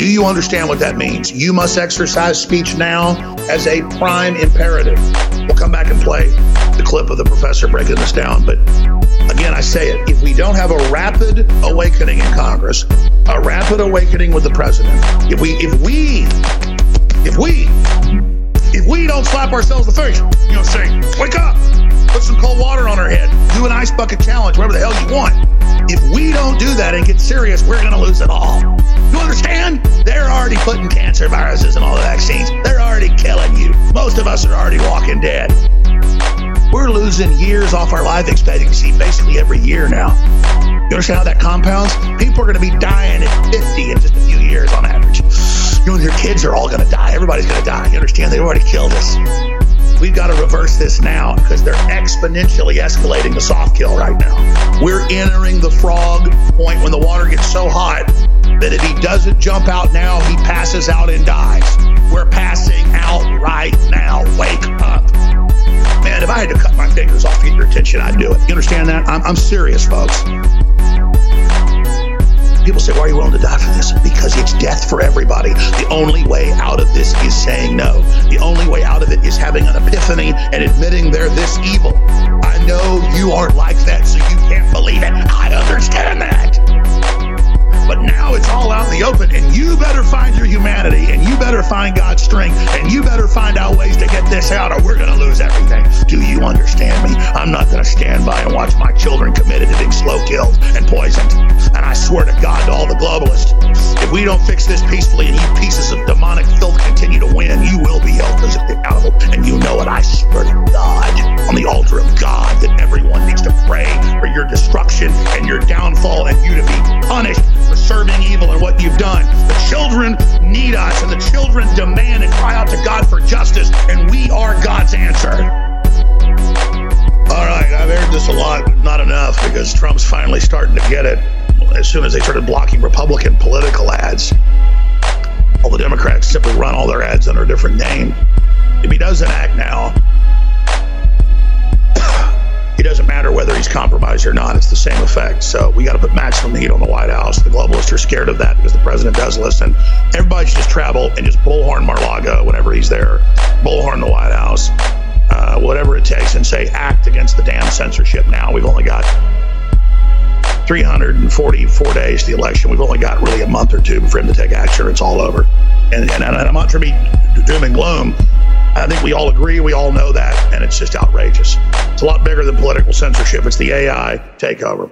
Do you understand what that means? You must exercise speech now as a prime imperative. We'll come back and play the clip of the professor breaking this down. But again, I say it, if we don't have a rapid awakening in Congress, a rapid awakening with the president, if we don't slap ourselves in the face, you know, say, wake up, put some cold water on our head, do an ice bucket challenge, whatever the hell you want. If we don't do that and get serious, we're going to lose it all. You understand? They're already putting cancer viruses in all the vaccines. They're already killing you. Most of us are already walking dead. We're losing years off our life expectancy basically every year now. You understand how that compounds? People are going to be dying at 50 in just a few years on average. You and your kids are all going to die. Everybody's going to die. You understand? They've already killed us. We've got to reverse this now because they're exponentially escalating the soft kill right now. We're entering the frog point when the water gets so hot that if he doesn't jump out now, he passes out and dies. We're passing out right now. Wake up. Man, if I had to cut my fingers off to get your attention, I'd do it. You understand that? I'm serious, folks. People say, why are you willing to die for this? Because it's death for everybody. The only way out of this is saying no. The only way out of it is having an epiphany and admitting they're this evil. I know you aren't like that, so you can't believe it. I understand that. But now it's all out in the open, and you better find your humanity, and you better find God's strength, and you better find out ways to get this out, or we're going to lose everything. Do you understand me? I'm not going to stand by and watch my children committed to being slow killed and poisoned. And I swear to God, to all the globalists, if we don't fix this peacefully and you pieces of demonic filth continue to win, you will be held accountable. And you know it, I swear to God, on the altar of God, that everyone needs to pray for your destruction and your downfall and you to be punished for serving evil and what you've done. The children need us, and the children demand and cry out to God for justice, and we are God's answer. All right, I've aired this a lot, but not enough, because Trump's finally starting to get it. As soon as they started blocking Republican political ads, all the Democrats simply run all their ads under a different name. If he doesn't act now, it doesn't matter whether he's compromised or not. It's the same effect. So we got to put maximum heat on the White House. The globalists are scared of that because the president does listen. Everybody should just travel and just bullhorn Mar-a-Lago whenever he's there. Bullhorn the White House, whatever it takes, and say, act against the damn censorship now. We've only got 344 days to the election. We've only got really a month or two for him to take action. It's all over. And I'm not trying to be doom and gloom. I think we all agree, we all know that, and it's just outrageous. It's a lot bigger than political censorship. It's the AI takeover.